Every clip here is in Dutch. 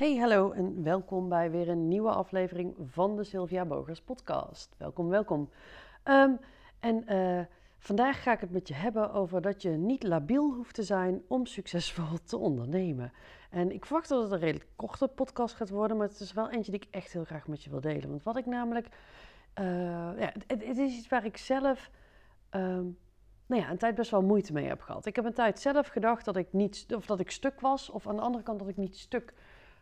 Hey, hallo en welkom bij weer een nieuwe aflevering van de Sylvia Bogers podcast. Welkom, welkom. Vandaag ga ik het met je hebben over dat je niet labiel hoeft te zijn om succesvol te ondernemen. En ik verwacht dat het een redelijk korte podcast gaat worden, maar het is wel eentje die ik echt heel graag met je wil delen. Want wat ik namelijk... het is iets waar ik zelf... een tijd best wel moeite mee heb gehad. Ik heb een tijd zelf gedacht dat ik niet, of dat ik stuk was, of aan de andere kant dat ik niet stuk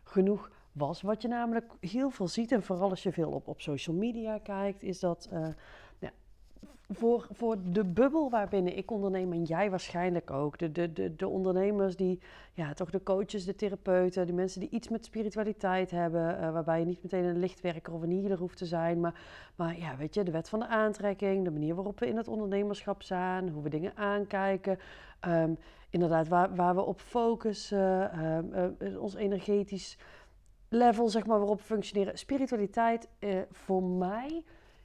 genoeg was. Wat je namelijk heel veel ziet, en vooral als je veel op social media kijkt, is dat voor de bubbel waarbinnen ik onderneem, en jij waarschijnlijk ook, de ondernemers die, ja, toch de coaches, de therapeuten, de mensen die iets met spiritualiteit hebben, waarbij je niet meteen een lichtwerker of een healer hoeft te zijn, maar ja, weet je, de wet van de aantrekking, de manier waarop we in het ondernemerschap staan, hoe we dingen aankijken, inderdaad waar we op focussen, ons energetisch level, zeg maar, waarop we functioneren. Spiritualiteit voor mij...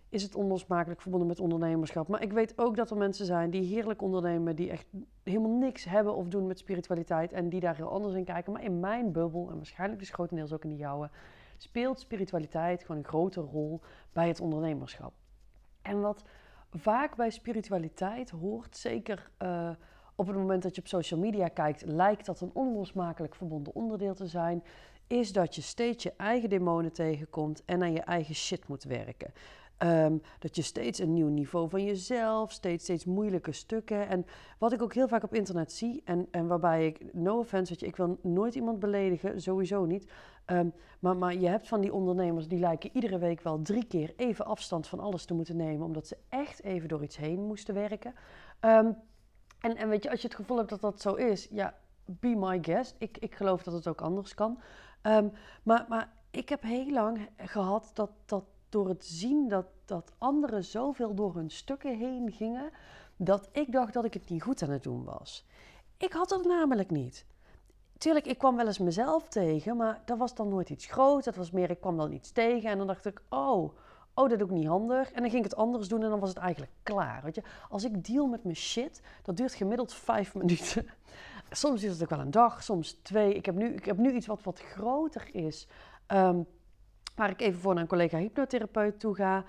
is het onlosmakelijk verbonden met ondernemerschap. Maar ik weet ook dat er mensen zijn die heerlijk ondernemen... die echt helemaal niks hebben of doen met spiritualiteit... en die daar heel anders in kijken. Maar in mijn bubbel, en waarschijnlijk dus grotendeels ook in de jouwe... speelt spiritualiteit gewoon een grote rol bij het ondernemerschap. En wat vaak bij spiritualiteit hoort, zeker op het moment dat je op social media kijkt... lijkt dat een onlosmakelijk verbonden onderdeel te zijn... is dat je steeds je eigen demonen tegenkomt en aan je eigen shit moet werken... dat je steeds een nieuw niveau van jezelf, steeds moeilijke stukken. En wat ik ook heel vaak op internet zie, en waarbij ik, no offense, weet je, ik wil nooit iemand beledigen, sowieso niet. Maar je hebt van die ondernemers, die lijken iedere week wel 3 keer even afstand van alles te moeten nemen, omdat ze echt even door iets heen moesten werken. En weet je, als je het gevoel hebt dat dat zo is, ja, be my guest. Ik geloof dat het ook anders kan. Maar ik heb heel lang gehad dat door het zien dat anderen zoveel door hun stukken heen gingen... dat ik dacht dat ik het niet goed aan het doen was. Ik had het namelijk niet. Tuurlijk, ik kwam wel eens mezelf tegen... maar dat was dan nooit iets groots. Dat was meer, ik kwam dan iets tegen en dan dacht ik... oh, dat doe ik niet handig. En dan ging ik het anders doen en dan was het eigenlijk klaar. Weet je? Als ik deal met mijn shit, dat duurt gemiddeld 5 minuten. Soms duurt het ook wel een dag, soms 2. Ik heb nu iets wat groter is... waar ik even voor naar een collega hypnotherapeut toe ga,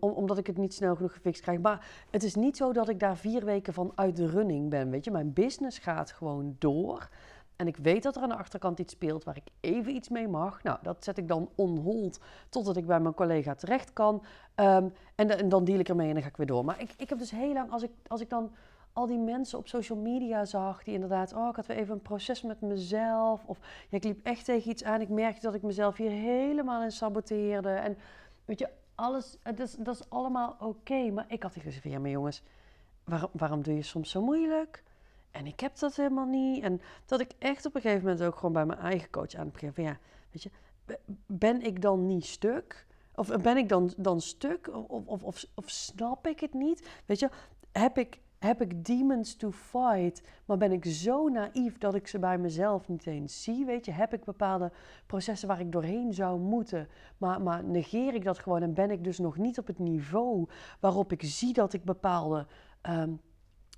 omdat ik het niet snel genoeg gefixt krijg. Maar het is niet zo dat ik daar 4 weken van uit de running ben, weet je. Mijn business gaat gewoon door. En ik weet dat er aan de achterkant iets speelt waar ik even iets mee mag. Nou, dat zet ik dan on hold totdat ik bij mijn collega terecht kan. En dan deal ik ermee en dan ga ik weer door. Maar ik heb dus heel lang, als ik dan... al die mensen op social media zag die inderdaad... oh, ik had weer even een proces met mezelf... of ja, ik liep echt tegen iets aan... ik merkte dat ik mezelf hier helemaal in saboteerde... en weet je, alles... dat is allemaal oké. Maar ik had dus weer... maar jongens, waarom doe je soms zo moeilijk? En ik heb dat helemaal niet. En dat ik echt op een gegeven moment... ook gewoon bij mijn eigen coach aan het begin van... ja, weet je, ben ik dan niet stuk? Of ben ik dan stuk? Of snap ik het niet? Weet je, heb ik demons to fight, maar ben ik zo naïef dat ik ze bij mezelf niet eens zie? Weet je, heb ik bepaalde processen waar ik doorheen zou moeten, maar negeer ik dat gewoon en ben ik dus nog niet op het niveau waarop ik zie dat ik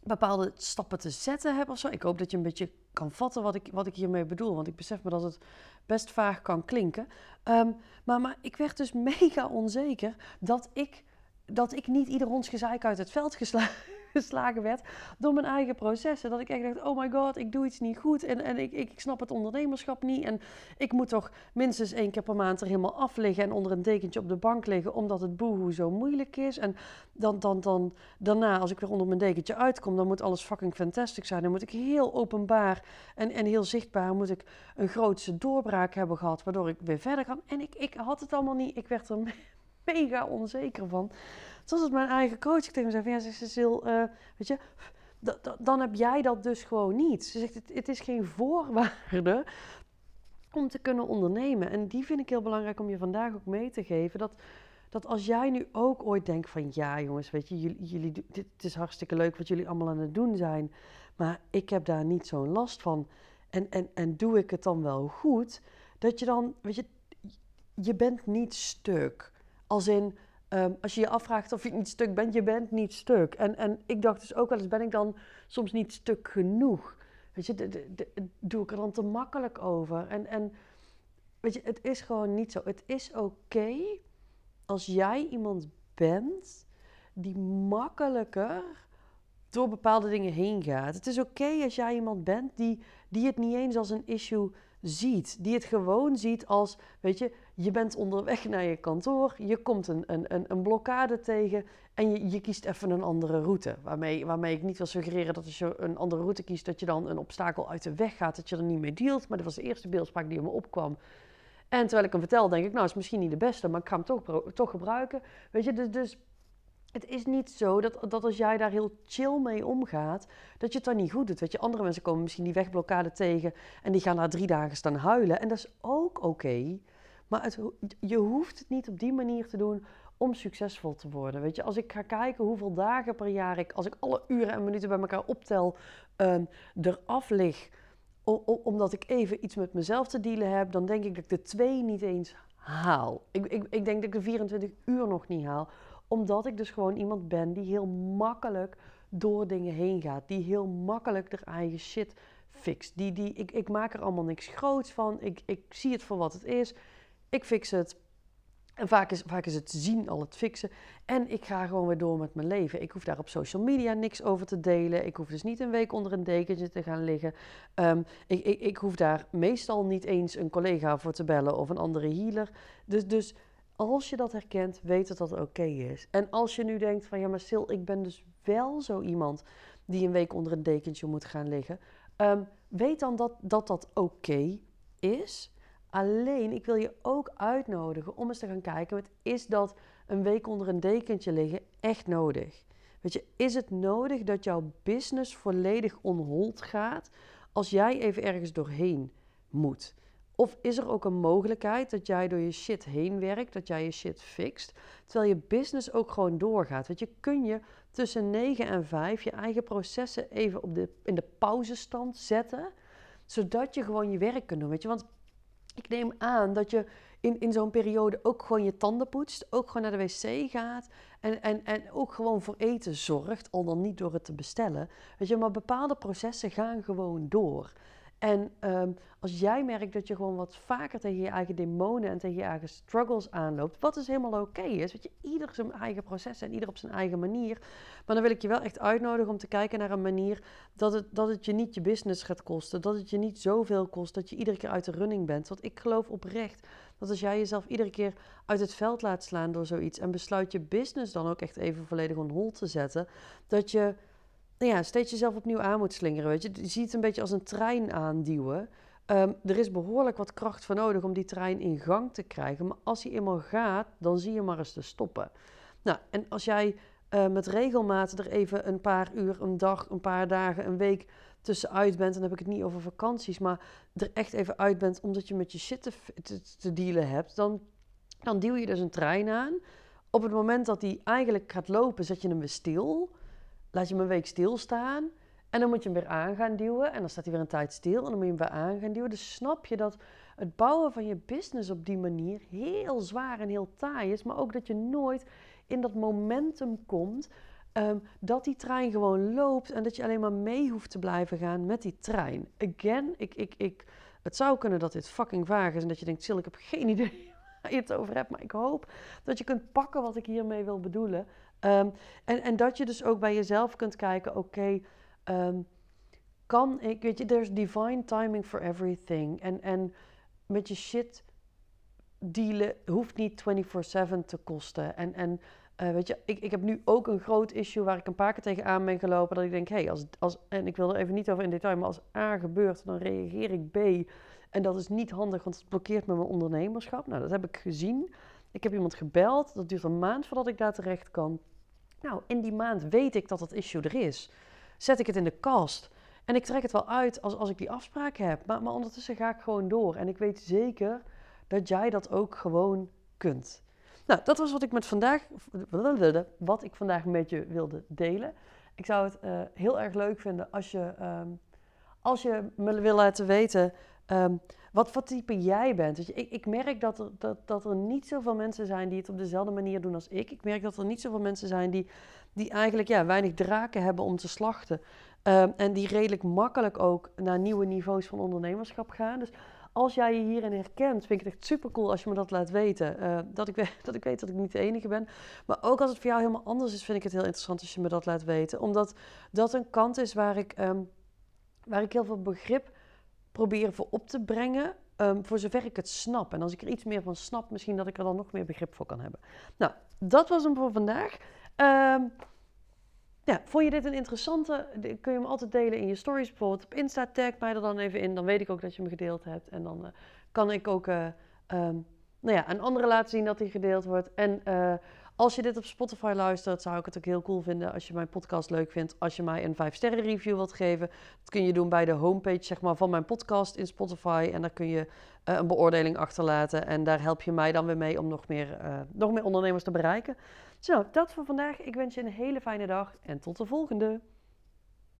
bepaalde stappen te zetten heb of zo? Ik hoop dat je een beetje kan vatten wat ik hiermee bedoel, want ik besef me dat het best vaag kan klinken. Maar ik werd dus mega onzeker dat ik niet ieder ons gezeik uit het veld geslagen werd door mijn eigen processen. Dat ik echt dacht, oh my god, ik doe iets niet goed en ik snap het ondernemerschap niet. En ik moet toch minstens 1 keer per maand er helemaal af liggen en onder een dekentje op de bank liggen, omdat het boehoe zo moeilijk is. En dan daarna, als ik weer onder mijn dekentje uitkom, dan moet alles fucking fantastic zijn. Dan moet ik heel openbaar en heel zichtbaar moet ik een grootse doorbraak hebben gehad, waardoor ik weer verder kan. En ik had het allemaal niet, ik werd er mega onzeker van. Toen was het mijn eigen coach. Ik tegen hem zei van, ja, Cecile, weet je, dan heb jij dat dus gewoon niet. Ze zegt, het is geen voorwaarde om te kunnen ondernemen. En die vind ik heel belangrijk om je vandaag ook mee te geven. Dat als jij nu ook ooit denkt van, ja jongens, weet je, dit is hartstikke leuk wat jullie allemaal aan het doen zijn. Maar ik heb daar niet zo'n last van. En doe ik het dan wel goed? Dat je dan, weet je, je bent niet stuk. Als in, als je je afvraagt of je niet stuk bent, je bent niet stuk. En ik dacht dus ook wel eens, ben ik dan soms niet stuk genoeg? Weet je, doe ik er dan te makkelijk over? En Weet je, het is gewoon niet zo. Het is oké als jij iemand bent die makkelijker door bepaalde dingen heen gaat. Het is oké als jij iemand bent die het niet eens als een issue ziet. Die het gewoon ziet als, weet je, je bent onderweg naar je kantoor. Je komt een blokkade tegen en je kiest even een andere route. Waarmee ik niet wil suggereren dat als je een andere route kiest, dat je dan een obstakel uit de weg gaat. Dat je er niet mee dealt. Maar dat was de eerste beeldspraak die in me opkwam. En terwijl ik hem vertel, denk ik, nou, is misschien niet de beste, maar ik ga hem toch gebruiken. Weet je, dus het is niet zo dat als jij daar heel chill mee omgaat, dat je het dan niet goed doet. Weet je, andere mensen komen misschien die wegblokkade tegen en die gaan na 3 dagen staan huilen. En dat is ook oké. Maar je hoeft het niet op die manier te doen om succesvol te worden. Weet je, als ik ga kijken hoeveel dagen per jaar als ik alle uren en minuten bij elkaar optel, eraf lig, omdat ik even iets met mezelf te dealen heb, dan denk ik dat ik de 2 niet eens haal. Ik denk dat ik de 24 uur nog niet haal. Omdat ik dus gewoon iemand ben die heel makkelijk door dingen heen gaat. Die heel makkelijk haar eigen shit fixt. Ik maak er allemaal niks groots van. Ik zie het voor wat het is. Ik fix het. En vaak is het zien al het fixen. En ik ga gewoon weer door met mijn leven. Ik hoef daar op social media niks over te delen. Ik hoef dus niet een week onder een dekentje te gaan liggen. Ik hoef daar meestal niet eens een collega voor te bellen of een andere healer. Dus als je dat herkent, weet dat oké is. En als je nu denkt van, ja maar Sil, ik ben dus wel zo iemand die een week onder een dekentje moet gaan liggen. Weet dan dat oké is. Alleen, ik wil je ook uitnodigen om eens te gaan kijken, wat is dat een week onder een dekentje liggen echt nodig? Weet je, is het nodig dat jouw business volledig on hold gaat als jij even ergens doorheen moet? Of is er ook een mogelijkheid dat jij door je shit heen werkt, dat jij je shit fixt, terwijl je business ook gewoon doorgaat? Weet je, kun je tussen 9 en 5 je eigen processen even in de pauzestand zetten, zodat je gewoon je werk kunt doen, weet je? Want ik neem aan dat je in zo'n periode ook gewoon je tanden poetst, ook gewoon naar de wc gaat en ook gewoon voor eten zorgt, al dan niet door het te bestellen. Weet je, maar bepaalde processen gaan gewoon door. En als jij merkt dat je gewoon wat vaker tegen je eigen demonen en tegen je eigen struggles aanloopt, wat dus helemaal oké is, weet je, ieder zijn eigen proces en ieder op zijn eigen manier. Maar dan wil ik je wel echt uitnodigen om te kijken naar een manier dat het je niet je business gaat kosten, dat het je niet zoveel kost, dat je iedere keer uit de running bent. Want ik geloof oprecht dat als jij jezelf iedere keer uit het veld laat slaan door zoiets en besluit je business dan ook echt even volledig on hold te zetten, dat je... Ja, steeds jezelf opnieuw aan moet slingeren, weet je. Je ziet het een beetje als een trein aanduwen. Er is behoorlijk wat kracht voor nodig om die trein in gang te krijgen. Maar als hij eenmaal gaat, dan zie je maar eens te stoppen. Nou, en als jij met regelmaat er even een paar uur, een dag, een paar dagen, een week tussenuit bent, dan heb ik het niet over vakanties, maar er echt even uit bent omdat je met je shit te dealen hebt, dan duw je dus een trein aan. Op het moment dat die eigenlijk gaat lopen, zet je hem weer stil. Laat je hem een week stilstaan en dan moet je hem weer aan gaan duwen. En dan staat hij weer een tijd stil en dan moet je hem weer aan gaan duwen. Dus snap je dat het bouwen van je business op die manier heel zwaar en heel taai is. Maar ook dat je nooit in dat momentum komt dat die trein gewoon loopt. En dat je alleen maar mee hoeft te blijven gaan met die trein. Again, het zou kunnen dat dit fucking vaag is en dat je denkt, Sil, ik heb geen idee waar je het over hebt. Maar ik hoop dat je kunt pakken wat ik hiermee wil bedoelen. En dat je dus ook bij jezelf kunt kijken, kan ik, weet je, there's divine timing for everything. En met je shit dealen hoeft niet 24/7 te kosten. En weet je, ik heb nu ook een groot issue waar ik een paar keer tegenaan ben gelopen, dat ik denk, hey, en ik wil er even niet over in detail, maar als A gebeurt, dan reageer ik B. En dat is niet handig, want het blokkeert me mijn ondernemerschap. Nou, dat heb ik gezien. Ik heb iemand gebeld, dat duurt een maand voordat ik daar terecht kan. Nou, in die maand weet ik dat dat issue er is. Zet ik het in de kast. En ik trek het wel uit als ik die afspraak heb. Maar ondertussen ga ik gewoon door. En ik weet zeker dat jij dat ook gewoon kunt. Nou, dat was wat ik vandaag met je wilde delen. Ik zou het heel erg leuk vinden als je me wil laten weten... Wat type jij bent. Weet je, ik merk dat er niet zoveel mensen zijn die het op dezelfde manier doen als ik. Ik merk dat er niet zoveel mensen zijn die eigenlijk weinig draken hebben om te slachten. En die redelijk makkelijk ook naar nieuwe niveaus van ondernemerschap gaan. Dus Als jij je hierin herkent, vind ik het echt super cool als je me dat laat weten. Dat ik weet dat ik niet de enige ben. Maar ook als het voor jou helemaal anders is, vind ik het heel interessant als je me dat laat weten. Omdat dat een kant is waar ik heel veel begrip probeer voor op te brengen. Voor zover ik het snap. En als ik er iets meer van snap, misschien dat ik er dan nog meer begrip voor kan hebben. Nou, dat was hem voor vandaag. Ja, vond je dit een interessante? Kun je hem altijd delen in je stories. Bijvoorbeeld op Insta, tag mij er dan even in. Dan weet ik ook dat je hem gedeeld hebt. En dan kan ik ook aan anderen laten zien dat hij gedeeld wordt. En als je dit op Spotify luistert, zou ik het ook heel cool vinden als je mijn podcast leuk vindt. Als je mij een 5-sterren review wilt geven. Dat kun je doen bij de homepage van mijn podcast in Spotify. En daar kun je een beoordeling achterlaten. En daar help je mij dan weer mee om nog meer ondernemers te bereiken. Zo, dat voor vandaag. Ik wens je een hele fijne dag en tot de volgende.